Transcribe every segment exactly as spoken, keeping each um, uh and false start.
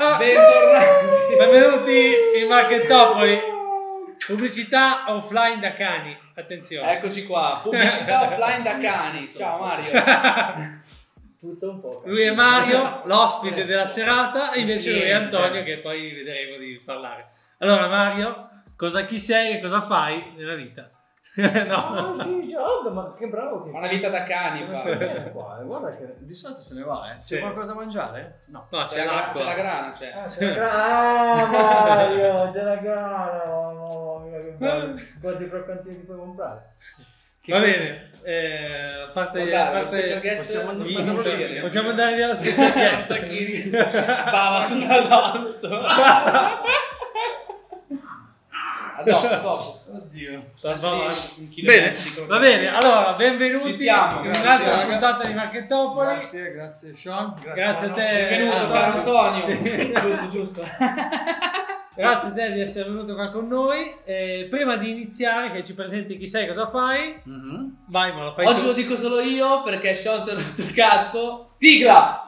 Ah, bentornati, benvenuti in Marketopoli. Pubblicità offline da cani. Attenzione. Eccoci qua. Pubblicità offline da cani. Ciao Mario. Puzza un po'. Lui è Mario, l'ospite della serata, e invece lui è Antonio, che poi vedremo di parlare. Allora Mario, cosa, chi sei e cosa fai nella vita? No, no. Sì, Giorgio, ma che bravo che... Ma una vita da cani, guarda, guarda che di solito se ne va, eh. C'è sì. qualcosa da mangiare? No, no, c'è l'acqua. C'è la grana, c'è. Ah, c'è la grana. Ah, Mario, c'è la grana. Oh, guardi i croccanti che puoi comprare. Che va cosa? Bene, eh, a parte... Guardare, a parte possiamo, andare, possiamo, andare, possiamo andare via la special guest. Spava sotto l'osso. A dopo, a dopo. Oddio. Bene, va bene, allora benvenuti. Ci siamo. Grazie, un'altra puntata di Marketopoli. Grazie, grazie Sean. Grazie, grazie a te. Benvenuto caro Antonio. Sì. Giusto, giusto. Grazie a te di essere venuto qua con noi. Eh, prima di iniziare, che ci presenti chi sei, cosa fai? Mm-hmm. Vai, ma lo fai oggi tu. Lo dico solo io perché Sean si è rotto il cazzo. Sigla!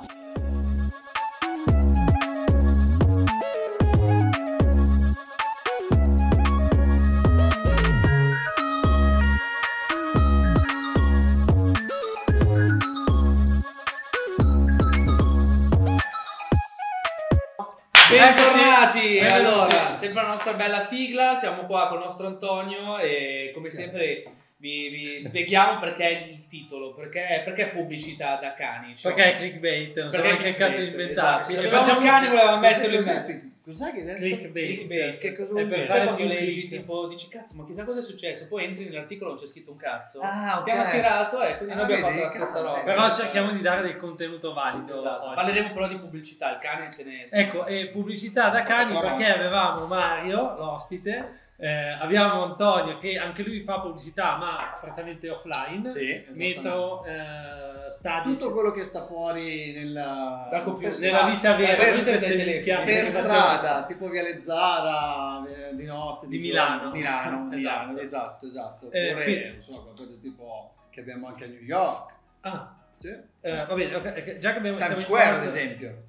Bentornati! Allora, sempre la nostra bella sigla, siamo qua con il nostro Antonio e come sempre vi, vi spieghiamo perché è il titolo, perché, perché è pubblicità da cani. Cioè, perché è clickbait, non so che cazzo inventarci. Esatto. Cioè, facciamo cani, volevamo metterlo in... Cos'è che è clickbait? clickbait? Che cosa vuol dire? Per fare più leggi, tipo dici cazzo, ma chissà cosa è successo, poi entri nell'articolo non c'è scritto un cazzo. Ah, ok. Ti hanno tirato e quindi ah, noi abbiamo fatto la stessa roba. Però cerchiamo di dare del contenuto valido. Esatto. Oggi. Parleremo però di pubblicità, il cane se ne... Ecco, e pubblicità da cani perché avevamo Mario, l'ospite. Eh, abbiamo Antonio che anche lui fa pubblicità ma prettamente offline, sì, metro, eh, stadio, tutto quello che sta fuori nella, computer, nella vita vera per, per, per, per, per strada, tipo Via Lezzara di notte di, di Milano, giorno, Milano, esatto. Milano, esatto, esatto. Eh, Vorrei, non so, qualcosa tipo che abbiamo anche a New York, ah, sì. eh, va bene, okay. Già che abbiamo Times Square ad esempio.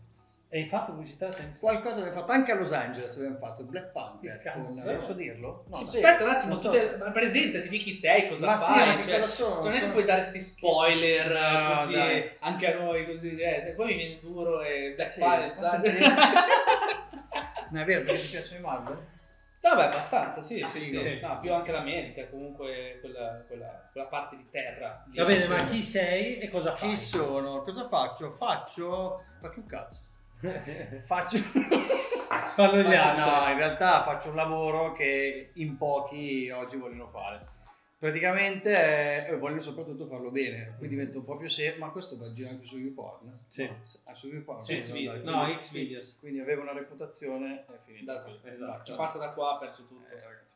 E hai fatto pubblicità? Qualcosa abbiamo fatto anche a Los Angeles, abbiamo fatto Black Panther. Cazzo, con... posso dirlo? No, sì, sì. Aspetta un attimo, so. te... presentati di chi sei, cosa ma fai. Ma sì, cioè, cosa sono? Non è che puoi dare sti spoiler no, così, dai. anche a noi così, eh. E poi mi viene duro e Black sì, Panther, sai? Non è vero, perché ti piacciono i Marvel? No, beh, abbastanza, sì, ah, sì, sì, sì. No, più anche l'America, comunque quella, quella, quella parte di terra. Va bene, ma chi sei e cosa fai? Chi sono? Cosa faccio? Faccio... faccio un cazzo. faccio, faccio no, in realtà faccio un lavoro che in pochi oggi vogliono fare, praticamente eh, voglio soprattutto farlo bene, poi divento un po' più serio, ma questo va a girare anche su YouPorn, sì. no, su YouPorn sì, no, X Videos, quindi avevo una reputazione è finita da qui, esatto. cioè, passa da qua, ha perso tutto, eh, ragazzi,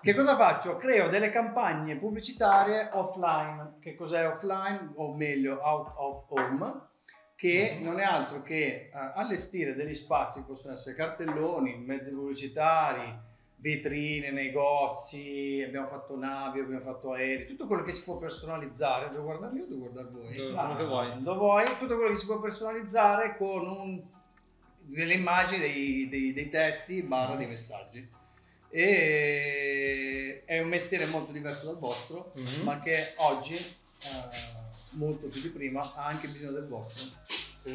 che cosa faccio? Creo delle campagne pubblicitarie offline. Che cos'è offline? O meglio out of home, che non è altro che uh, allestire degli spazi che possono essere cartelloni, mezzi pubblicitari, vetrine, negozi, abbiamo fatto navi, abbiamo fatto aerei, tutto quello che si può personalizzare. Devo guardarli o devo guardare voi? Quello che vuoi. Lo vuoi, tutto quello che si può personalizzare con un, delle immagini, dei, dei, dei testi, barra dei messaggi. E è un mestiere molto diverso dal vostro, mm-hmm. ma che oggi... Uh, molto più di prima ha anche bisogno del vostro,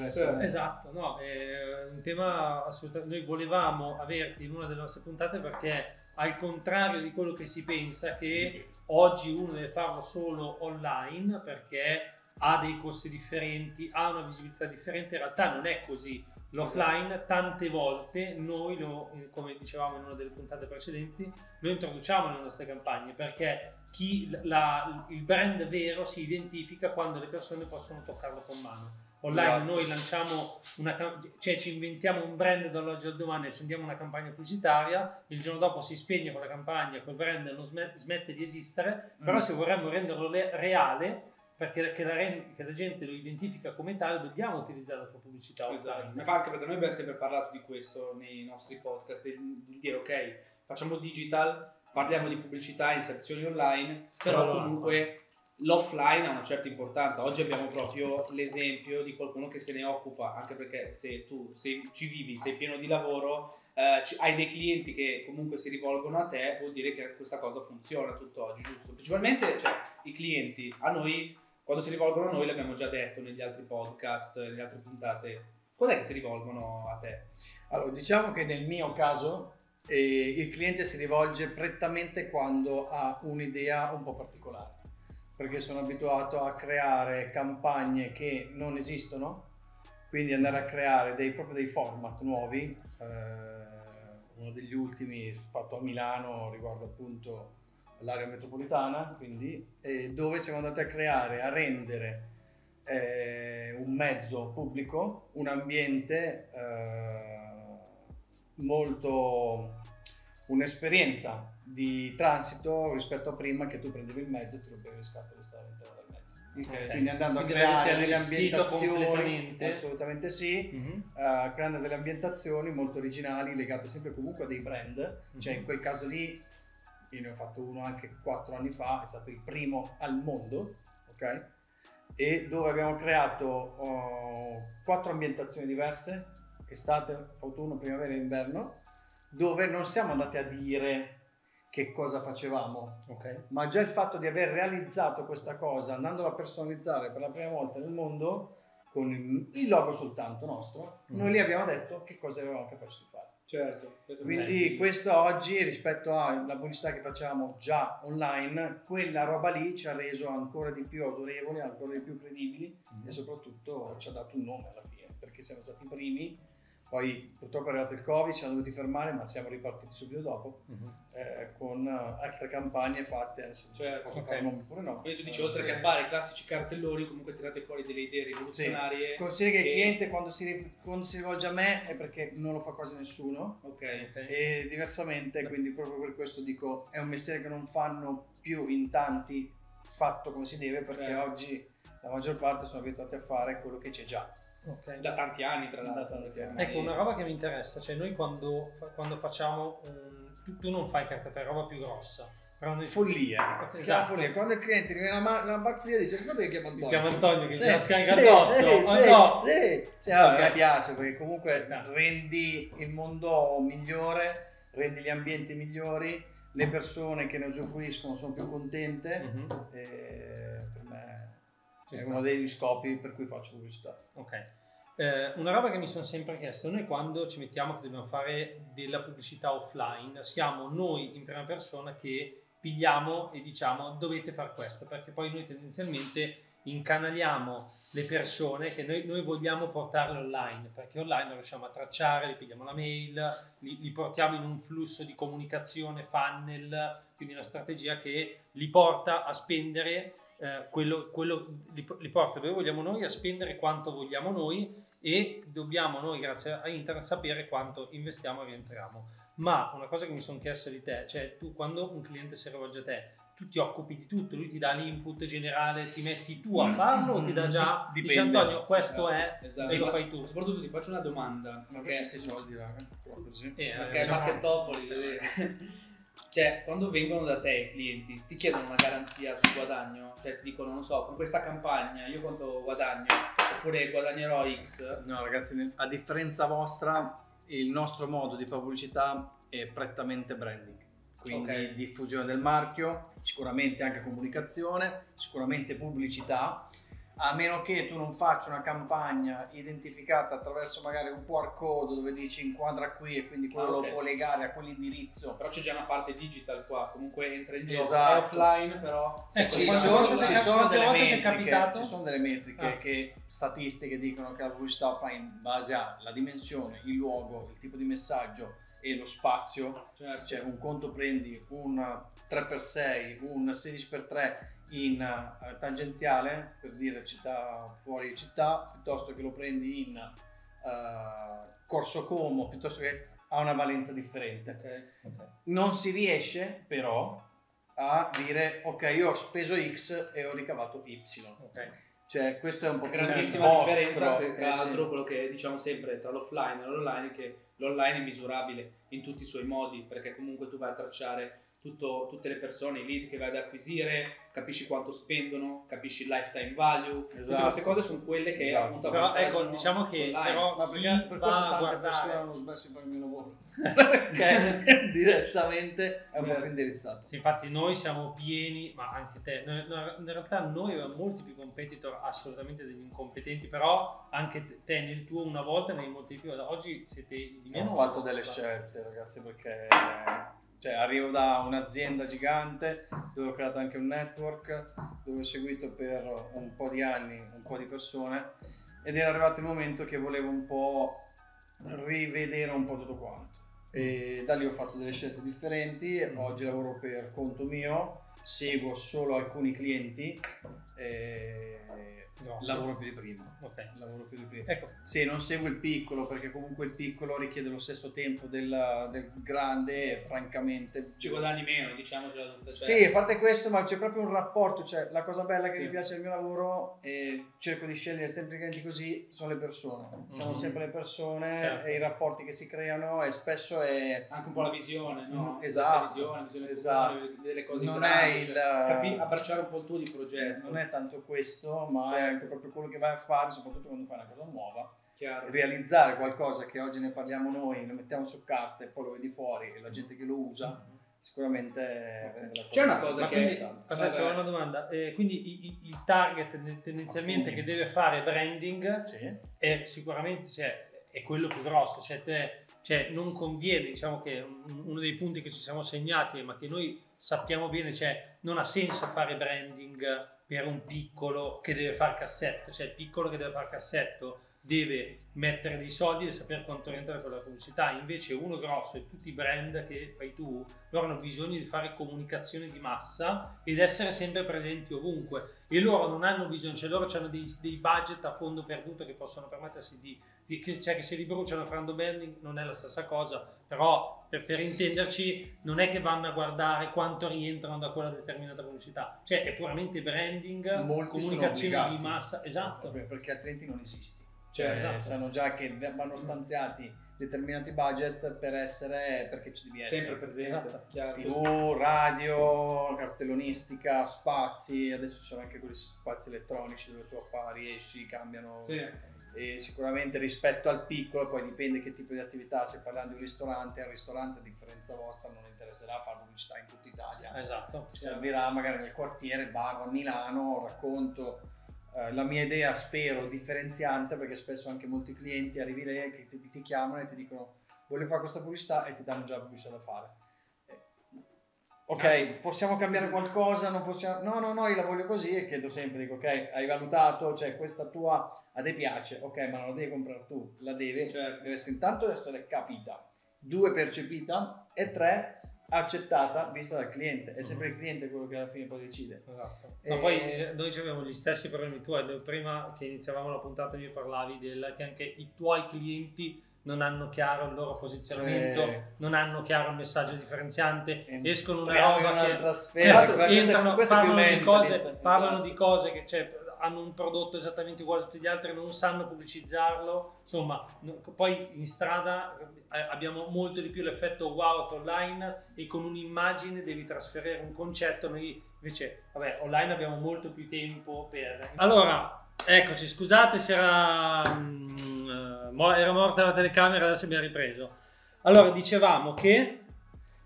essere... esatto, no, è un tema assolutamente. Noi volevamo averti in una delle nostre puntate perché, al contrario di quello che si pensa, che oggi uno deve farlo solo online perché ha dei costi differenti, ha una visibilità differente, in realtà non è così. L'offline tante volte noi lo, come dicevamo in una delle puntate precedenti, lo introduciamo nelle nostre campagne perché chi la, il brand vero si identifica quando le persone possono toccarlo con mano. Online esatto. Noi lanciamo una, cioè ci inventiamo un brand dall'oggi al domani, accendiamo una campagna pubblicitaria, il giorno dopo si spegne quella campagna, quel brand non sm- smette di esistere, però mm. se vorremmo renderlo le- reale, perché che la, che la gente lo identifica come tale, dobbiamo utilizzare la pubblicità. Esatto, ma anche perché noi abbiamo sempre parlato di questo nei nostri podcast, di, di dire ok, facciamo digital, parliamo di pubblicità, inserzioni online, però comunque l'offline ha una certa importanza. Oggi abbiamo proprio l'esempio di qualcuno che se ne occupa, anche perché se tu se ci vivi, sei pieno di lavoro, eh, hai dei clienti che comunque si rivolgono a te, vuol dire che questa cosa funziona tutt'oggi, giusto? Principalmente, cioè, i clienti a noi, quando si rivolgono a noi, l'abbiamo già detto negli altri podcast, nelle altre puntate, cos'è che si rivolgono a te? Allora, diciamo che nel mio caso eh, il cliente si rivolge prettamente quando ha un'idea un po' particolare, perché sono abituato a creare campagne che non esistono, quindi andare a creare dei, proprio dei format nuovi. Eh, uno degli ultimi fatto a Milano riguarda appunto l'area metropolitana, quindi, eh, dove siamo andati a creare, a rendere eh, un mezzo pubblico, un ambiente eh, molto, un'esperienza di transito rispetto a prima, che tu prendevi il mezzo e ti rompevi le scatole di stare all'interno del mezzo. Okay. Quindi andando a quindi creare delle ambientazioni, assolutamente sì, mm-hmm. uh, creando delle ambientazioni molto originali legate sempre comunque a dei brand, mm-hmm. cioè in quel caso lì io ne ho fatto uno anche quattro anni fa, è stato il primo al mondo, ok? E dove abbiamo creato uh, quattro ambientazioni diverse, estate, autunno, primavera e inverno, dove non siamo andati a dire che cosa facevamo, okay. Ma già il fatto di aver realizzato questa cosa andandola a personalizzare per la prima volta nel mondo con il logo soltanto nostro, mm. noi lì abbiamo detto che cosa avevamo perso di fare. Certo. Questo quindi questo oggi rispetto alla pubblicità che facciamo già online, quella roba lì ci ha reso ancora di più autorevoli, ancora di più credibili, mm. e soprattutto ci ha dato un nome alla fine, perché siamo stati i primi. Poi purtroppo è arrivato il Covid, ci siamo dovuti fermare, ma siamo ripartiti subito dopo, uh-huh. eh, con altre campagne fatte, adesso cioè, posso okay. fare nomi oppure no. Quindi tu dici, eh, oltre che a fare i classici cartelloni, comunque tirate fuori delle idee rivoluzionarie. Sì. Consiglio che, che il cliente quando si, quando si rivolge a me è perché non lo fa quasi nessuno, okay, okay. e diversamente, quindi proprio per questo dico, è un mestiere che non fanno più in tanti, fatto come si deve, perché okay. oggi la maggior parte sono abituati a fare quello che c'è già. Okay. Da tanti anni, tra l'altro. Ecco, una roba che mi interessa, cioè noi quando, quando facciamo un, tu, tu non fai carta per roba più grossa, però noi follia, si chiama follia. Quando il cliente viene una pazzia dice aspetta che chiama Antonio, chiama Antonio che sì, la scarica sì, addosso sì, oh, sì, no. sì. Cioè, okay. Mi piace perché comunque rendi il mondo migliore, rendi gli ambienti migliori, le persone che ne usufruiscono sono più contente, mm-hmm. e per me è uno degli scopi per cui faccio pubblicità. Ok, eh, una roba che mi sono sempre chiesto, noi quando ci mettiamo che dobbiamo fare della pubblicità offline, siamo noi in prima persona che pigliamo e diciamo dovete fare questo, perché poi noi tendenzialmente incanaliamo le persone che noi, noi vogliamo portarle online, perché online non riusciamo a tracciare, li pigliamo la mail, li, li portiamo in un flusso di comunicazione, funnel, quindi una strategia che li porta a spendere Eh, quello, quello li, li porta dove vogliamo noi, a spendere quanto vogliamo noi, e dobbiamo noi grazie a internet sapere quanto investiamo e rientriamo. Ma una cosa che mi sono chiesto di te, cioè tu quando un cliente si rivolge a te, tu ti occupi di tutto, lui ti dà l'input generale, ti metti tu a farlo o ti dà già, dice Antonio questo eh, è esatto. e lo fai tu? Soprattutto ti faccio una domanda, ma perché questi soldi là, così. Eh, perché diciamo, Marketopoli cioè quando vengono da te i clienti ti chiedono una garanzia sul guadagno, cioè ti dicono non so con questa campagna io quanto guadagno oppure guadagnerò X? No ragazzi, a differenza vostra il nostro modo di fare pubblicità è prettamente branding, quindi okay. diffusione del marchio, sicuramente anche comunicazione, sicuramente pubblicità, a meno che tu non faccia una campagna identificata attraverso magari un Q R code dove dici inquadra qui e quindi quello ah, okay. lo può legare a quell'indirizzo. Però c'è già una parte digital qua, comunque entra in gioco, esatto. è offline però... Eh, ci, sono, ci, sono metriche, ci sono delle metriche ah. che statistiche dicono che la pubblicità fa in base alla dimensione, il luogo, il tipo di messaggio e lo spazio, certo. cioè un conto prendi un tre per sei, un sedici per tre in uh, tangenziale, per dire città fuori città, piuttosto che lo prendi in uh, Corso Como, piuttosto che ha una valenza differente. Okay. Okay. Non si riesce però a dire ok io ho speso X e ho ricavato Y. Okay. Cioè questo è un po' grandissima nostro, differenza tra eh, l'altro sì. quello che diciamo sempre tra l'offline e l'online, che l'online è misurabile in tutti i suoi modi, perché comunque tu vai a tracciare tutto, tutte le persone, i lead che vai ad acquisire, capisci quanto spendono, capisci il lifetime value, esatto. Tutte queste cose sono quelle che esatto. appunto però, ecco, diciamo che però ma chi per questo tante guardare... persone hanno smesso di fare il mio lavoro perché direttamente è un certo. po' più indirizzato. Sì, infatti noi siamo pieni, ma anche te, no, no, in realtà noi abbiamo molti più competitor, assolutamente degli incompetenti, però anche te nel tuo una volta ne hai molti più, oggi siete di meno. Ho fatto delle scelte, ragazzi, perché cioè, arrivo da un'azienda gigante dove ho creato anche un network, dove ho seguito per un po' di anni un po' di persone, ed era arrivato il momento che volevo un po' rivedere un po' tutto quanto, e da lì ho fatto delle scelte differenti. Oggi lavoro per conto mio, seguo solo alcuni clienti e no, lavoro più di prima. Okay. Lavoro più di prima. Ecco. Sì, non seguo il piccolo, perché comunque il piccolo richiede lo stesso tempo del, del grande e francamente ci guadagni meno, diciamo. Sì, a parte questo, ma c'è proprio un rapporto, cioè la cosa bella che sì. mi piace del mio lavoro, e cerco di scegliere sempre i clienti così, sono le persone. Siamo mm-hmm. sempre le persone, certo. e i rapporti che si creano, e spesso è anche un po' la visione, no? Esatto. Visione, la visione esatto. delle cose non grandi, è il cioè, capi, abbracciare un po' il tuo di progetto. Non è tanto questo, ma certo. è proprio quello che vai a fare, soprattutto quando fai una cosa nuova. Chiaro. Realizzare qualcosa che oggi ne parliamo noi, lo mettiamo su carta e poi lo vedi fuori e la gente che lo usa sicuramente okay. la c'è una cosa che c'è una domanda, eh, quindi il, il target tendenzialmente okay. che deve fare branding sì. è sicuramente cioè, è quello più grosso, cioè, te, cioè non conviene, diciamo che uno dei punti che ci siamo segnati, ma che noi sappiamo bene, cioè non ha senso fare branding per un piccolo che deve far cassetto, cioè il piccolo che deve far cassetto deve mettere dei soldi e sapere quanto entra con la pubblicità. Invece uno grosso e tutti i brand che fai tu, loro hanno bisogno di fare comunicazione di massa ed essere sempre presenti ovunque, e loro non hanno bisogno, cioè loro hanno dei, dei budget a fondo perduto che possono permettersi di, di che, cioè che se li bruciano frando branding non è la stessa cosa, però per, per intenderci non è che vanno a guardare quanto rientrano da quella determinata pubblicità, cioè è puramente branding. Molti comunicazione di massa, esatto, perché altrimenti non esisti, cioè esatto. sanno già che vanno stanziati determinati budget per essere, perché ci devi essere sempre presente, esatto. tivù, radio, cartellonistica, spazi. Adesso ci sono anche quegli spazi elettronici dove tu appari, esci, cambiano sì. e sicuramente rispetto al piccolo, poi dipende che tipo di attività, se parlando di un ristorante, al ristorante a differenza vostra non interesserà fare pubblicità in tutta Italia, esatto. Ci servirà magari nel quartiere, barra Milano, racconto la mia idea, spero differenziante, perché spesso anche molti clienti arrivi lì che ti, ti, ti chiamano e ti dicono voglio fare questa pubblicità e ti danno già la pubblicità da fare. Ok, possiamo cambiare qualcosa? Non possiamo? No, no, no, io la voglio così, e chiedo sempre, dico ok, hai valutato, cioè questa tua a te piace, ok, ma non la devi comprare tu, la devi, certo. deve essere intanto essere capita, due percepita e tre accettata vista dal cliente. È sempre il cliente quello che alla fine poi decide, esatto. Ma e... poi noi abbiamo gli stessi problemi tuoi. Prima che iniziavamo la puntata mi parlavi del che anche i tuoi clienti non hanno chiaro il loro posizionamento, e... non hanno chiaro il messaggio differenziante, e... escono una roba che entrano, entrano parlano, di cose, parlano di cose che cioè, hanno un prodotto esattamente uguale a tutti gli altri, non sanno pubblicizzarlo, insomma. Poi in strada abbiamo molto di più l'effetto wow online, e con un'immagine devi trasferire un concetto. Noi invece vabbè online abbiamo molto più tempo per... Allora eccoci, scusate se era, era morta la telecamera, adesso abbiamo ripreso. Allora dicevamo che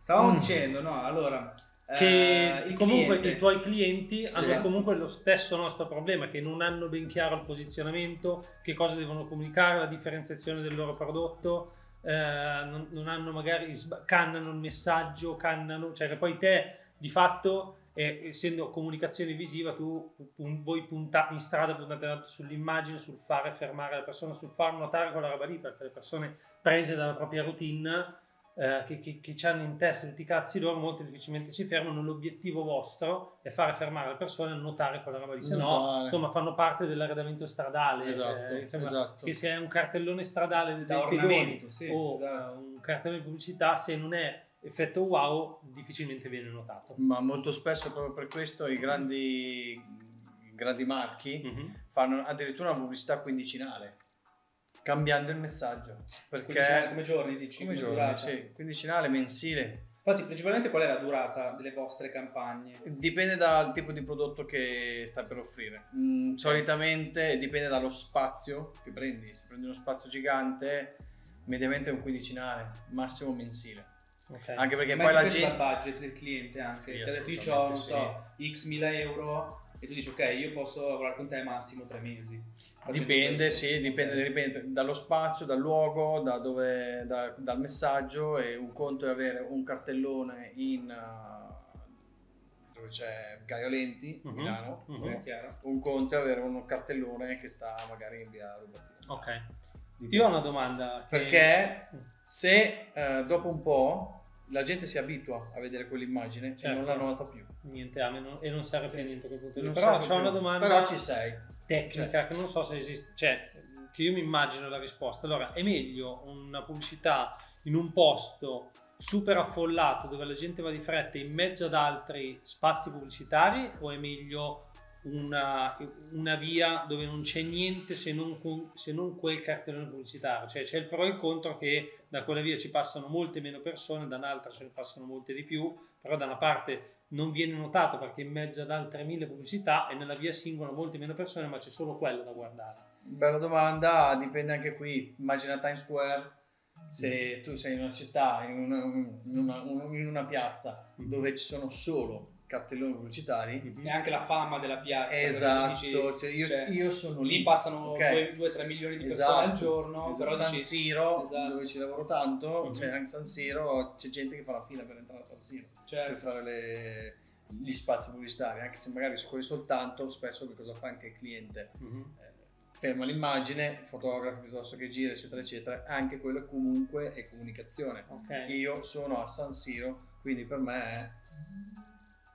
stavamo mm. dicendo no allora che eh, il comunque cliente. I tuoi clienti hanno esatto. comunque lo stesso nostro problema, che non hanno ben chiaro il posizionamento, che cosa devono comunicare, la differenziazione del loro prodotto, eh, non, non hanno magari, cannano il messaggio, cannano, cioè che poi te di fatto eh, essendo comunicazione visiva tu pun, voi puntate in strada, puntate sull'immagine, sul fare fermare la persona, sul far notare quella roba lì, perché le persone prese dalla propria routine Uh, che, che, che hanno in testa tutti i cazzi loro, molto difficilmente si fermano. L'obiettivo vostro è fare fermare le persone a notare quella roba lì, se no insomma fanno parte dell'arredamento stradale, esatto, eh, diciamo, esatto. che se è un cartellone stradale dei pedoni sì, o esatto. un cartellone di pubblicità, se non è effetto wow difficilmente viene notato. Ma molto spesso proprio per questo i grandi, i grandi marchi mm-hmm. fanno addirittura una pubblicità quindicinale, cambiando il messaggio, perché come giorni dici? Come giorni, sì, quindicinale, mensile, Infatti, principalmente qual è la durata delle vostre campagne? Dipende dal tipo di prodotto che stai per offrire. Mm, solitamente dipende dallo spazio che prendi. Se prendi uno spazio gigante, mediamente è un quindicinale, massimo mensile. Okay. Anche perché ma poi la gente... il budget del cliente anche. Sì, te tu dici, oh, non sì. so, x mila euro e tu dici, ok, io posso lavorare con te massimo tre mesi. Dipende, sì, dipende, dipende dallo spazio, dal luogo, da dove, da, dal messaggio. E un conto è avere un cartellone in uh, dove c'è Gaiolenti, uh-huh. Milano, uh-huh. È chiaro. Un conto è avere un cartellone che sta magari in via Rubattino. Ok, dipende. Io ho una domanda. Che... Perché se uh, dopo un po' la gente si abitua a vedere quell'immagine, certo. E non la nota più. Niente, a me non, e non serve sì. niente a quel punto. Però c'ho una domanda. Però ci sei. Tecnica, cioè. Che non so se esiste, cioè che io mi immagino la risposta. Allora, è meglio una pubblicità in un posto super affollato dove la gente va di fretta in mezzo ad altri spazi pubblicitari, o è meglio una, una via dove non c'è niente se non, se non quel cartellone pubblicitario? Cioè c'è il pro e il contro, che da quella via ci passano molte meno persone, da un'altra ce ne passano molte di più, però da una parte non viene notato perché in mezzo ad altre mille pubblicità, e nella via singola molte meno persone, ma c'è solo quello da guardare. Bella domanda, dipende anche qui. Immagina Times Square, se tu sei in una città, in una, in una, in una piazza dove ci sono solo cartelloni pubblicitari, mm-hmm. e anche la fama della piazza, esatto, dici, cioè, io, cioè, io sono lì, lì passano okay. due a tre milioni di esatto. persone al giorno, esatto. però San dici, Siro esatto. dove ci lavoro tanto, mm-hmm. cioè anche San Siro c'è gente che fa la fila per entrare a San Siro, certo. per fare le, gli spazi pubblicitari, anche se magari su quelli soltanto. Spesso che cosa fa anche il cliente? Mm-hmm. eh, ferma l'immagine, fotografa piuttosto che gira, eccetera eccetera. Anche quello comunque è comunicazione, okay. Io sono a San Siro, quindi per me è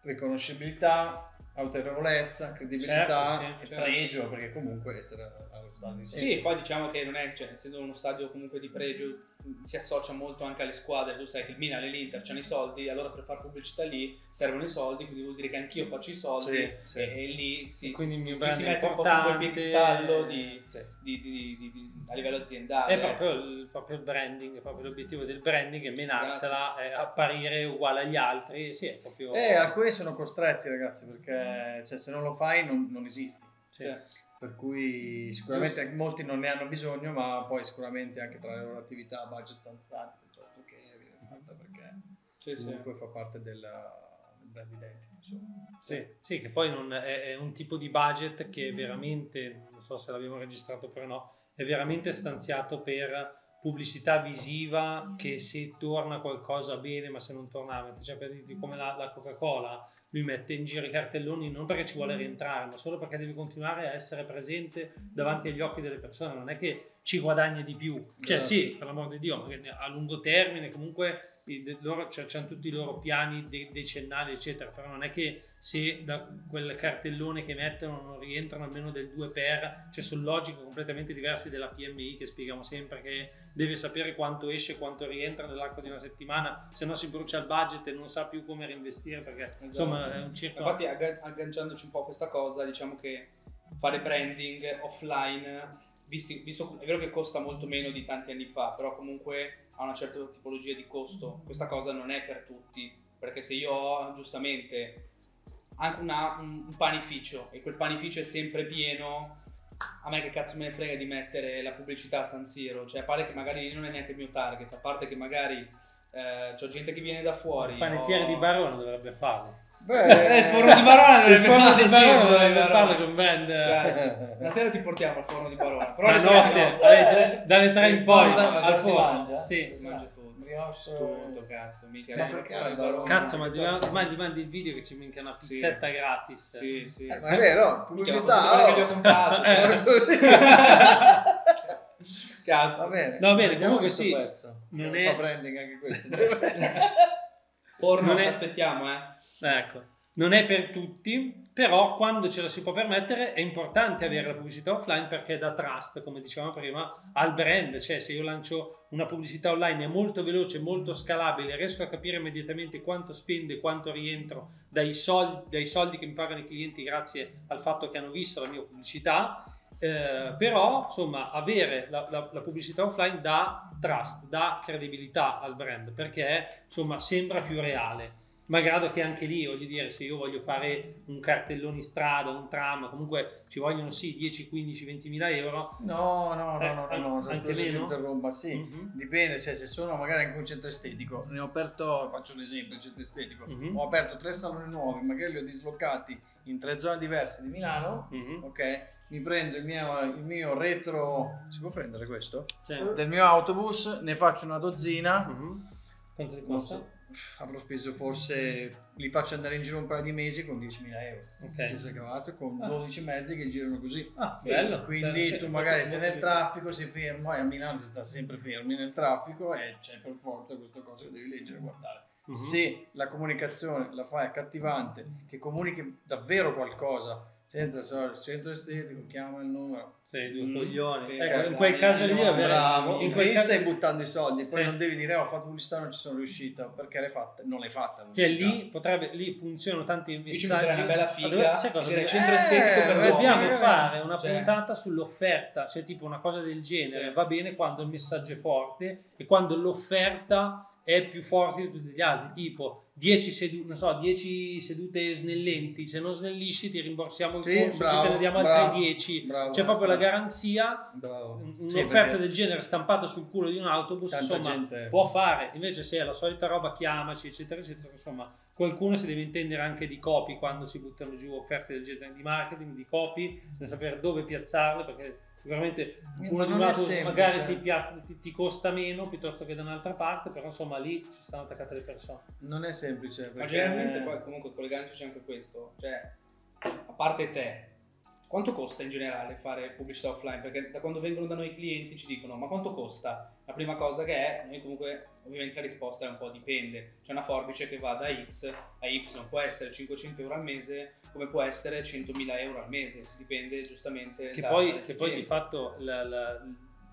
riconoscibilità, autorevolezza, credibilità, certo, sì, certo. pregio, perché comunque essere allo stadio. Sì, sì, poi diciamo che non è, cioè, essendo uno stadio comunque di pregio, si associa molto anche alle squadre. Tu sai che il Milan e l'Inter hanno i soldi, allora per fare pubblicità lì servono i soldi, quindi vuol dire che anch'io faccio i soldi, sì, e, sì. e lì si, e si, ci si mette un po' su quel piedistallo di, sì. di, di, di, di, di, a livello aziendale. È proprio il, proprio il branding, è proprio l'obiettivo del branding, è menarsela, esatto. è apparire uguale agli altri. Sì, è proprio... Eh, alcuni sono costretti, ragazzi, perché cioè, se non lo fai non, non esisti. Sì. Cioè, per cui sicuramente molti non ne hanno bisogno, ma poi sicuramente anche tra le loro attività budget stanziati piuttosto che viene fatta, perché sì, comunque sì. fa parte della, del brand identity, insomma. Sì, sì. sì che poi non è, è un tipo di budget che veramente, non so se l'abbiamo registrato però no, è veramente stanziato per pubblicità visiva, che se torna qualcosa bene, ma se non torna, cioè per dirti come la, la Coca Cola. Lui mette in giro i cartelloni non perché ci vuole rientrare, ma solo perché deve continuare a essere presente davanti agli occhi delle persone. Non è che ci guadagna di più, cioè esatto. sì, per l'amor di Dio, a lungo termine comunque loro cioè, c'hanno tutti i loro piani decennali eccetera, però non è che se da quel cartellone che mettono non rientrano almeno del due per, cioè sono logiche completamente diverse della P M I, che spieghiamo sempre che deve sapere quanto esce e quanto rientra nell'arco di una settimana, se no si brucia il budget e non sa più come reinvestire, perché esatto. insomma è un circolo. Infatti agganciandoci un po' a questa cosa, diciamo che fare branding offline, visto, visto è vero che costa molto meno di tanti anni fa, però comunque ha una certa tipologia di costo. Questa cosa non è per tutti, perché se io ho giustamente anche una, un, un panificio e quel panificio è sempre pieno, a me che cazzo me ne frega di mettere la pubblicità a San Siro, cioè a parte che magari non è neanche il mio target, a parte che magari eh, c'ho gente che viene da fuori. Il panettiere o... di Barone dovrebbe farlo. Beh, il forno di Barone dovrebbe farlo con band. Una sera ti portiamo al forno di Barone, però le notte, no, dalle tre in poi al forno. Sì, si mangia tutto. Brioche, tutto cazzo, mica. Sì, perché perché Barone, cazzo, ma ti mandi il video che ci minchia una pizzetta sì. gratis. Sì, sì. Eh, ma è vero, pubblicità che ti ho comprato. Cazzo. Va bene. Va bene, comunque sì. Non fa branding anche questo. Porno, aspettiamo, eh. Ecco, non è per tutti, però quando ce la si può permettere è importante avere la pubblicità offline, perché dà trust, come dicevamo prima, al brand. Cioè se io lancio una pubblicità online, è molto veloce, molto scalabile, riesco a capire immediatamente quanto spendo e quanto rientro dai soldi, dai soldi che mi pagano i clienti grazie al fatto che hanno visto la mia pubblicità, Eh, però insomma avere la, la, la pubblicità offline dà trust, dà credibilità al brand, perché insomma sembra più reale, malgrado che anche lì, voglio dire, se io voglio fare un cartellone in strada, un tram, comunque ci vogliono sì dieci, quindici, ventimila euro. No, no, eh, no, no, no, no, anche se ti interrompa, sì, mm-hmm. dipende, cioè se sono magari anche un centro estetico, ne ho aperto, faccio un esempio, un centro estetico, mm-hmm. ho aperto tre saloni nuovi, magari li ho dislocati in tre zone diverse di Milano, mm-hmm. ok? Mi prendo il mio, il mio retro, si può prendere questo? Certo. Del mio autobus, ne faccio una dozzina. Mm-hmm. Quanto ti costa? Avrò speso forse, li faccio andare in giro un paio di mesi con diecimila euro. Ok. Ci sei cavato con dodici mezzi che girano così. Ah, bello. Quindi bello, tu magari sei nel traffico, sei fermo, e a Milano si sta sempre fermi nel traffico e c'è per forza questa cosa che devi leggere e guardare. Mm-hmm. Se la comunicazione la fai accattivante, che comunichi davvero qualcosa, senza solo il centro estetico, chiama il numero. Sei due mm. coglioni. Ecco, in quel caso lì è bravo. In quel caso stai buttando i soldi, poi sì. non devi dire, oh, ho fatto pubblicità, non ci sono riuscita, perché l'hai fatta, non l'hai fatta. Cioè lì potrebbe, lì funzionano tanti messaggi. Io ci una bella figa. Allora, centro eh, estetico per l'uomo. Dobbiamo fare una cioè. puntata sull'offerta, cioè tipo una cosa del genere. Sì. Va bene quando il messaggio è forte e quando l'offerta è più forte di tutti gli altri, tipo dieci sedute, non so, dieci sedute snellenti, se non snellisci ti rimborsiamo il sì, corso, bravo, te ne diamo altre dieci, c'è proprio bravo. la garanzia, bravo. un'offerta sì, del genere stampata sul culo di un autobus, insomma, gente può fare. Invece se è la solita roba, chiamaci, eccetera, eccetera, insomma, qualcuno si deve intendere anche di copy quando si buttano giù offerte del genere, di marketing, di copy, deve sapere dove piazzarle, perché sicuramente uno di un lato magari ti, ti, ti costa meno piuttosto che da un'altra parte, però insomma lì ci stanno attaccate le persone. Non è semplice, perché ma generalmente poi comunque collegandoci c'è anche questo, cioè a parte te, quanto costa in generale fare pubblicità offline? Perché da quando vengono da noi i clienti ci dicono ma quanto costa? La prima cosa che è, noi comunque ovviamente la risposta è un po' dipende, c'è una forbice che va da X a Y, può essere cinquecento euro al mese come può essere centomila euro al mese, dipende giustamente che da, poi che poi di fatto la, la,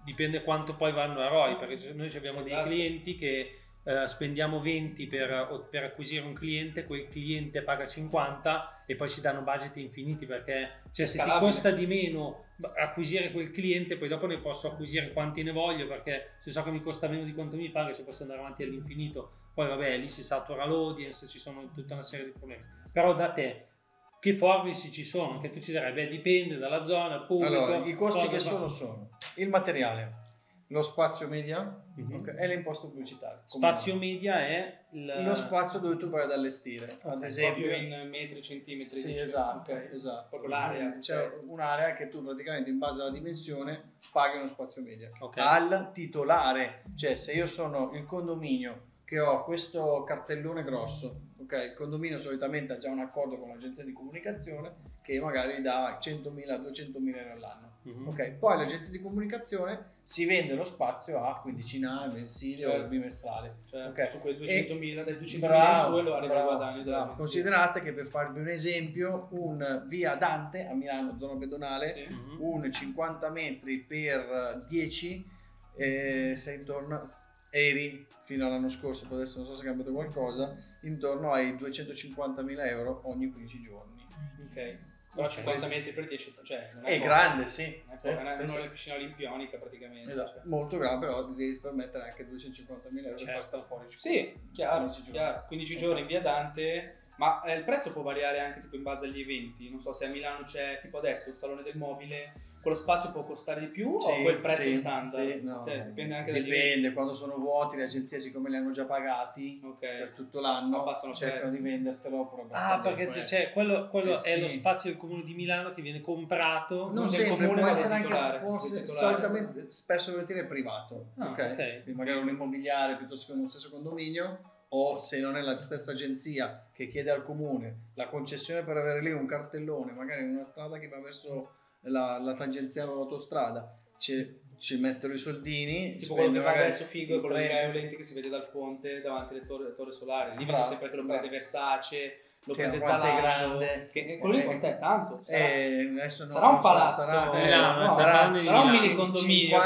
dipende quanto poi vanno a R O I, perché noi abbiamo esatto. dei clienti che Uh, spendiamo venti per, per acquisire un cliente, quel cliente paga cinquanta e poi si danno budget infiniti, perché cioè, se ti costa di meno acquisire quel cliente, poi dopo ne posso acquisire quanti ne voglio, perché se so che mi costa meno di quanto mi paga ci posso andare avanti all'infinito. Poi vabbè, lì si satura l'audience, ci sono tutta una serie di problemi. Però da te che forbici ci sono, che tu ci darai? Beh, dipende dalla zona, pubblico. Allora, i costi che sono sono il materiale, lo spazio media mm-hmm. okay, e l'imposta pubblicitaria. Spazio media è il... lo spazio dove tu vai ad allestire, okay, ad esempio in metri, centimetri, sì, di esatto, okay. esatto. Proprio l'area, c'è okay. un'area che tu praticamente in base alla dimensione paghi uno spazio media okay. al titolare, cioè se io sono il condominio che ho questo cartellone grosso, okay, il condominio solitamente ha già un accordo con l'agenzia di comunicazione che magari dà centomila, duecentomila euro all'anno. Mm-hmm. Okay. Poi l'agenzia di comunicazione si vende lo spazio a quindicinale, mensile cioè, o bimestrale. Cioè, okay. Su quei duecentomila, dai duecentomila in su lo arriva a guadagnare. Considerate che, per farvi un esempio, un Via Dante a Milano, zona pedonale, sì. mm-hmm. un cinquanta metri per dieci, eh, sei intorno, eri fino all'anno scorso, adesso non so se è cambiato qualcosa, intorno ai duecentocinquantamila euro ogni quindici giorni. Ok. Però cinquanta metri per dieci, cioè è, è grande, sì, è eh, una, sì, una sì. piscina olimpionica praticamente, esatto. cioè. molto grande, però devi permettere anche duecentocinquantamila euro certo. per far stare fuori cinquanta. Sì, chiaro, quindici giorni, quindici giorni in Via Dante, ma eh, il prezzo può variare anche tipo in base agli eventi, non so se a Milano c'è tipo adesso il Salone del Mobile, quello spazio può costare di più sì, o quel prezzo sì, standard? Sì, no, cioè, dipende anche dipende, quando sono vuoti le agenzie, siccome li hanno già pagati okay. per tutto l'anno, cercano prezzi. di vendertelo per ah perché c'è cioè, quello, quello eh, è sì. lo spazio del Comune di Milano che viene comprato, non sempre, comune, può essere titolare, anche se, solitamente spesso volentieri è privato, ah, okay? Okay. magari un immobiliare piuttosto che uno stesso condominio, o se non è la stessa agenzia che chiede al comune la concessione per avere lì un cartellone magari in una strada che va verso la, la tangenziale o l'autostrada, ci, ci mettono i soldini, tipo quello che fa adesso figo è quello di Gaiolenti che si vede dal ponte davanti alle torri, alle torri solari, lì vedo sempre che lo prende Versace, lo prende Zalando, grande. Che quello lì con te tanto sarà, eh, adesso no, sarà un palazzo, sarà, eh, no, no, sarà, no, sarà un mini condominio,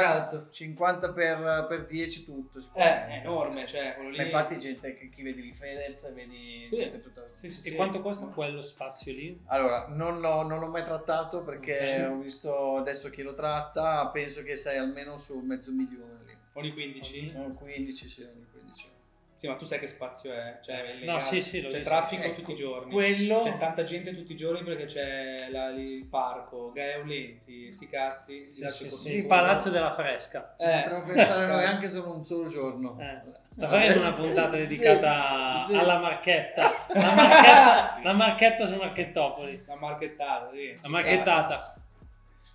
cinquanta per dieci tutto eh, è enorme, cioè, quello lì. Ma infatti gente che chi vedi lì Fedez, vedi sì. gente tutta sì, sì, sì, e sì. Quanto costa quello spazio lì? Allora non l'ho, non l'ho mai trattato perché ho visto adesso chi lo tratta, penso che sei almeno su mezzo milione lì. Ogni quindici? Ogni quindici, sì, ogni quindici. Sì, ma tu sai che spazio è? Cioè, è legale, no, sì, sì, c'è traffico ecco, tutti i giorni. Quello... C'è tanta gente tutti i giorni perché c'è la, il parco, Gaiolenti, sti cazzi. Sì, sì, sì, il palazzo della fresca. Eh. Ci potremmo pensare noi anche solo un solo giorno. Eh. La faremo una puntata dedicata sì, sì. alla marchetta. La marchetta, sì. la marchetta su Marketopoli. La marchettata, sì. La marchettata.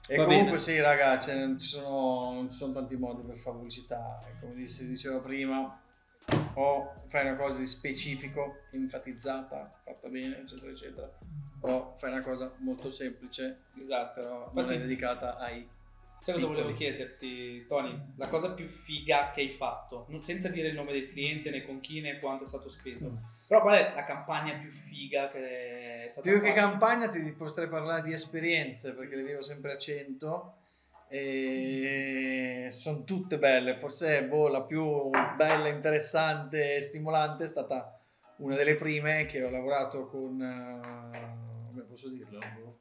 E Va comunque bene. sì, raga, cioè, non, ci sono, non ci sono tanti modi per fare pubblicità. Come si diceva prima, o fai una cosa di specifico, enfatizzata, fatta bene, eccetera, eccetera, o fai una cosa molto semplice, esatto, però non è dedicata ai... Sai cosa volevo chiederti, Tony? La cosa più figa che hai fatto, non, senza dire il nome del cliente, né con chi, né quanto è stato speso, mm. però qual è la campagna più figa che è stata fatta? Più che campagna ti potrei parlare di esperienze, perché le vivo sempre a cento, e sono tutte belle. Forse boh, la più bella, interessante e stimolante è stata una delle prime che ho lavorato con uh, come posso dirlo?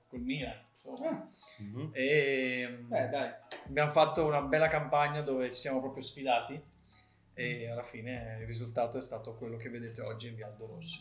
Con Mira, insomma. Eh. Mm-hmm. E Beh, dai. abbiamo fatto una bella campagna dove ci siamo proprio sfidati e alla fine il risultato è stato quello che vedete oggi in Via Aldo Rossi,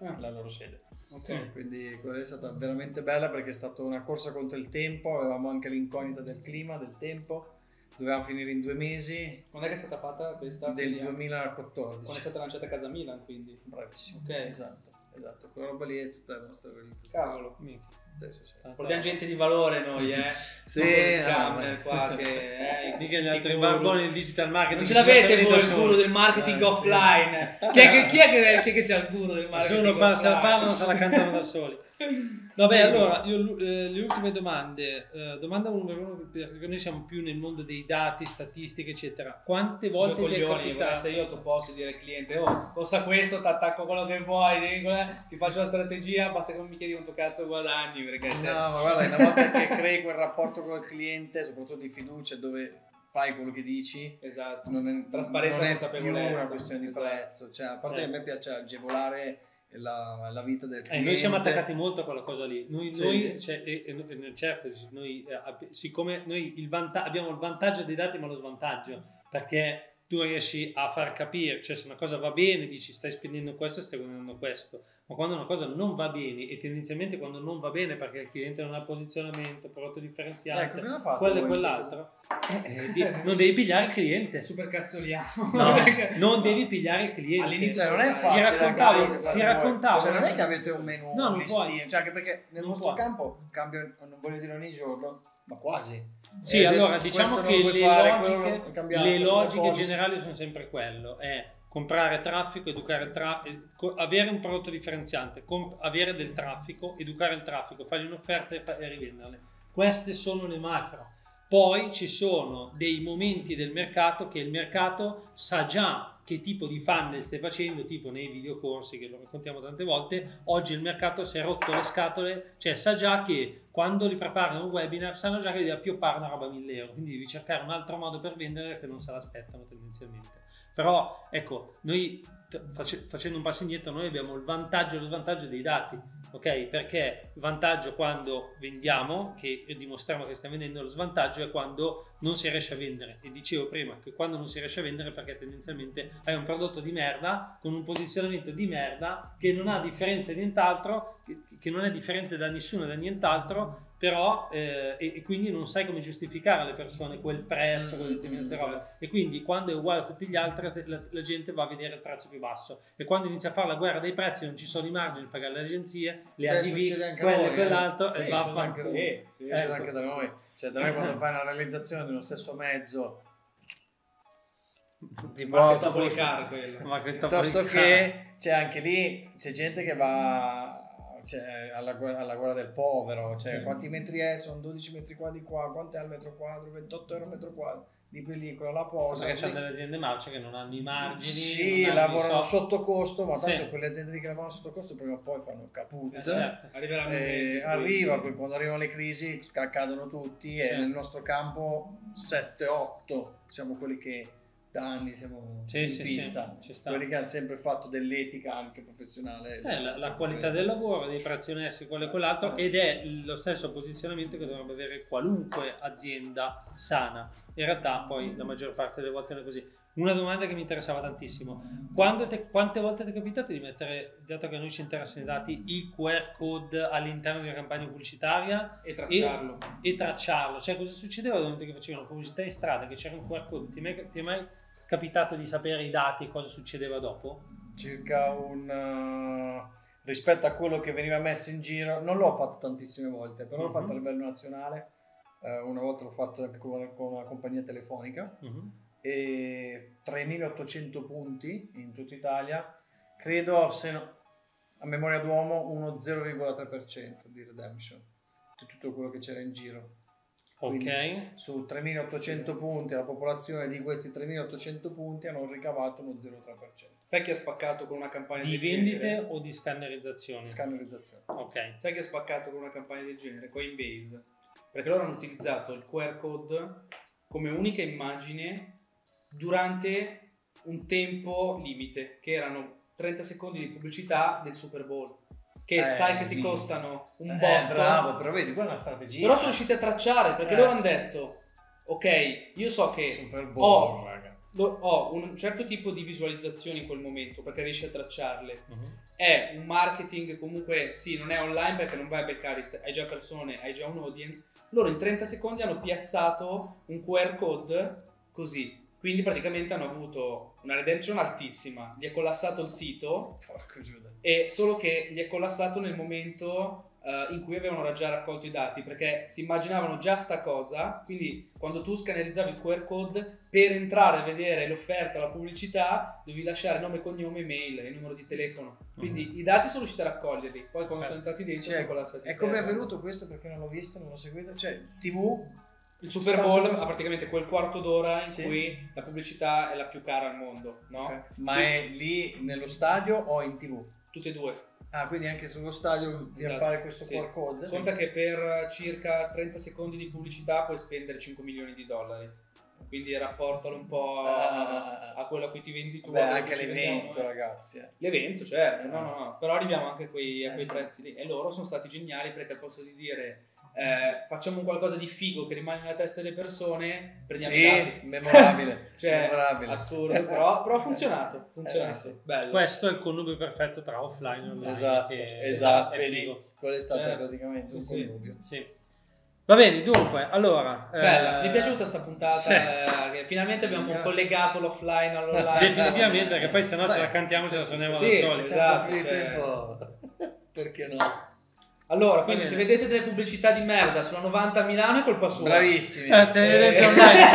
eh. la loro sede. Okay. Quindi quella è stata veramente bella perché è stata una corsa contro il tempo, avevamo anche l'incognita del clima, del tempo, dovevamo finire in due mesi. Quando è che è stata fatta questa? Del duemilaquattordici. Quando è stata lanciata a casa Milan, quindi. Bravissimo. Ok. Esatto, esatto. Quella roba lì è tutta la nostra organizzazione. Cavolo, mica. Sì, sì, sì. Portiamo gente di valore noi, eh. Sì, scammer, no, qua che, eh, mica gli altri barboni del digital marketing. Non ce l'avete voi il guru del marketing no, offline? Sì. Chi, è che, chi, è che, chi è che c'è il guru del marketing? Sono parlano, se la cantano da soli. Vabbè, allora io, eh, le ultime domande. Eh, domanda numero uno, perché noi siamo più nel mondo dei dati, statistiche, eccetera. Quante volte ti è capitato? Se io ti posso dire al cliente, oh, costa questo, ti attacco quello che vuoi, ti faccio la strategia, basta che non mi chiedi quanto cazzo guadagni. Perché no, cioè... ma guarda, una volta che crei quel rapporto con il cliente, soprattutto di fiducia, dove fai quello che dici, esatto, non è, trasparenza non è più una questione di esatto. prezzo. Cioè, a parte eh. che a me piace agevolare la, la vita del cliente. Eh, noi siamo attaccati molto a quella cosa lì. Noi, sì. noi cioè, e, e, certo, noi, eh, siccome noi il vanta- abbiamo il vantaggio dei dati, ma lo svantaggio, perché tu riesci a far capire, cioè se una cosa va bene dici stai spendendo questo e stai guadagnando questo, ma quando una cosa non va bene, e tendenzialmente quando non va bene perché il cliente non ha posizionamento, prodotto differenziato, ecco, quello e quell'altro, eh, di, non devi pigliare il cliente. Super cazzoliamo. No, non devi pigliare il cliente. All'inizio cioè, non è facile. Ti raccontavo, esatto, ti raccontavo. Cioè non è che avete un menu no, non puoi. Cioè anche perché nel non vostro puoi. campo cambia, non voglio dire ogni giorno, ma quasi. Sì, eh, allora diciamo che le fare, logiche, cambiato, le logiche generali sono sempre quello, è comprare traffico, educare tra- avere un prodotto differenziante, comp- avere del traffico, educare il traffico, fargli un'offerta e, fa- e rivenderle. Queste sono le macro. Poi ci sono dei momenti del mercato che il mercato sa già che tipo di funnel stai facendo, tipo nei videocorsi che lo raccontiamo tante volte. Oggi il mercato si è rotto le scatole, cioè sa già che quando li preparano un webinar sanno già che devi appioppare una roba a mille euro, quindi devi cercare un altro modo per vendere che non se l'aspettano tendenzialmente. Però ecco, noi facendo un passo indietro noi abbiamo il vantaggio e lo svantaggio dei dati, ok? Perché il vantaggio quando vendiamo, che dimostriamo che stiamo vendendo, lo svantaggio è quando non si riesce a vendere. E dicevo prima che quando non si riesce a vendere perché tendenzialmente hai un prodotto di merda con un posizionamento di merda che non ha differenza di nient'altro, che non è differente da nessuno da nient'altro, però eh, e, e quindi non sai come giustificare alle persone quel prezzo, quelle determinate robe, e quindi quando è uguale a tutti gli altri la, la gente va a vedere il prezzo più basso, e quando inizia a fare la guerra dei prezzi non ci sono i margini per pagare le agenzie, le eh, A D V, quelle e quell'altro, e va a fare anche, sì, eh, sì, anche so, da noi, cioè da noi quando fai una realizzazione di uno stesso mezzo di Marketopoli car, piuttosto che c'è cioè, anche lì c'è gente che va Cioè, alla, guerra, alla guerra del povero, cioè sì. quanti metri è? Sono dodici metri quadri qua, quanto è al metro quadro? ventotto euro al metro quadro. di pellicola, la posa. Perché c'è delle aziende marce che non hanno i margini. Sì, lavorano sotto costo, ma tanto sì. quelle aziende che lavorano sotto costo prima o poi fanno un caput. Eh, certo. Arriverà eh, arriva, poi quando arrivano le crisi cadono tutti sì. e nel nostro campo sette otto siamo quelli che da anni siamo sì, in sì, pista, sì, quelli che hanno sempre fatto dell'etica anche professionale. Eh, la, la, la qualità del lavoro, dei prezzi onesti, quello e quell'altro, ah, ed è lo stesso posizionamento che dovrebbe avere qualunque azienda sana. In realtà poi la maggior parte delle volte non è così. Una domanda che mi interessava tantissimo: quando te, quante volte ti è capitato di mettere, dato che a noi ci interessano i dati, il Q R code all'interno di una campagna pubblicitaria e tracciarlo? E, e tracciarlo, cioè cosa succedeva durante che facevano pubblicità in strada, che c'era un Q R code? Ti è mai, ti è mai capitato di sapere i dati e cosa succedeva dopo? Circa un... Uh, rispetto a quello che veniva messo in giro, non l'ho fatto tantissime volte, però mm-hmm. l'ho fatto a livello nazionale. Una volta l'ho fatto anche con una compagnia telefonica uh-huh. e tremilaottocento punti in tutta Italia, credo, se no, a memoria d'uomo, uno zero virgola tre per cento di redemption di tutto quello che c'era in giro. Quindi, ok, su tremilaottocento uh-huh. punti, la popolazione di questi tremilaottocento punti hanno ricavato uno zero virgola tre per cento. Sai chi ha spaccato con una campagna di, di vendite genere? O di scannerizzazione? Scannerizzazione. Ok. Sai chi ha spaccato con una campagna del genere? Coinbase. Perché loro hanno utilizzato il Q R code come unica immagine durante un tempo limite, che erano trenta secondi di pubblicità del Super Bowl, che eh, sai che ti costano un eh, botto. Bravo, però vedi, quella è una strategia. Però sono riusciti a tracciare, perché eh. loro hanno detto, ok, io so che Super Bowl, ho, raga. ho un certo tipo di visualizzazioni in quel momento, perché riesci a tracciarle. Uh-huh. È un marketing che comunque, sì, non è online perché non vai a beccare, hai già persone, hai già un audience. Loro in trenta secondi hanno piazzato un Q R code così, quindi praticamente hanno avuto una redemption altissima, gli è collassato il sito, e solo che gli è collassato nel momento uh, in cui avevano già raccolto i dati, perché si immaginavano già sta cosa, quindi quando tu scannerizzavi il Q R code, per entrare a vedere l'offerta, la pubblicità, dovevi lasciare nome, cognome, mail e numero di telefono. Quindi uh-huh. i dati sono riusciti a raccoglierli, poi quando Beh, sono entrati dentro cioè, sono collassati. E come è avvenuto questo, perché non l'ho visto, non l'ho seguito? Cioè, tivù, il Super Bowl ha praticamente quel quarto d'ora in sì. cui la pubblicità è la più cara al mondo, no? Okay. Ma tu... è lì nello stadio o in tivù? Tutte e due. Ah, quindi anche sullo stadio di esatto. fare questo sì. Q R code? Conta che per circa trenta secondi di pubblicità puoi spendere cinque milioni di dollari. Quindi rapportalo un po' a, a quello a cui ti vendi tu. Beh, anche l'evento, ragazzi. Eh. L'evento, certo, no, no, no. Però arriviamo anche a quei, a quei eh, prezzi sì. lì. E loro sono stati geniali, perché al posto di dire eh, facciamo un qualcosa di figo che rimane nella testa delle persone, prendiamo sì, i dati. Memorabile. Cioè, memorabile. Assurdo, però, però ha funzionato. funzionato. Eh, sì. Bello. Questo è il connubio perfetto tra offline e online. Esatto, che esatto. Vedi, quello è stato certo. praticamente un sì, connubio. Sì. sì. Va bene, dunque, allora... Bella, eh... mi è piaciuta questa puntata, sì. eh, che finalmente abbiamo Grazie. collegato l'offline all'online. Definitivamente, perché poi sennò Beh, ce la cantiamo e ce la suoniamo da sì, soli. Esatto, cioè... tempo. Perché no? Allora, quindi se vedete delle pubblicità di merda sulla novanta a Milano è colpa sua. Bravissimi. Eh, se vedete online,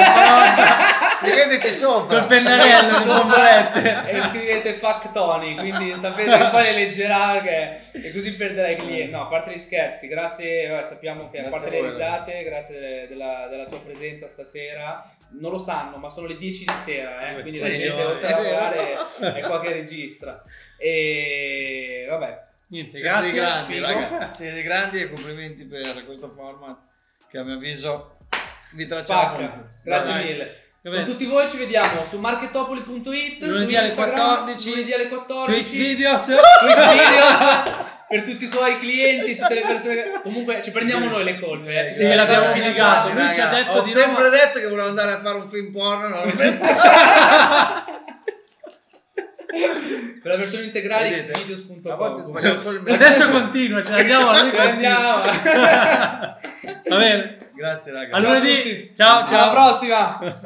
scriveteci sopra. Col pennarello, sopra. E scrivete fuck Tony, quindi sapete che poi le leggerà, e così perderai clienti. No, a parte gli scherzi, grazie, eh, sappiamo che grazie a parte a voi, le risate, grazie della, della tua presenza stasera. Non lo sanno, ma sono le dieci di sera, eh, quindi la gente oltre a lavorare è qua che registra. E vabbè. Niente, grazie, grandi, raga, siete grandi, e complimenti per questo format che a mio avviso vi tracciamo. Grazie Dai. mille. Vabbè. Con tutti voi ci vediamo su marketopoli punto it, lunedì alle quattordici, lunedì alle quattordici, Twitch videos, Twitch videos per tutti i suoi clienti, tutte le persone che... comunque ci prendiamo noi le colpe, eh, se l'abbiamo figato. Lui ci ha detto, ho di sempre no, detto che volevo andare a fare un film porno, non lo pensavo. Per la versione integrale di videos punto com. Adesso continua, ce l'andiamo. Andiamo. Va bene. Grazie, ragazzi. A lunedì. Ciao, ciao. Alla prossima.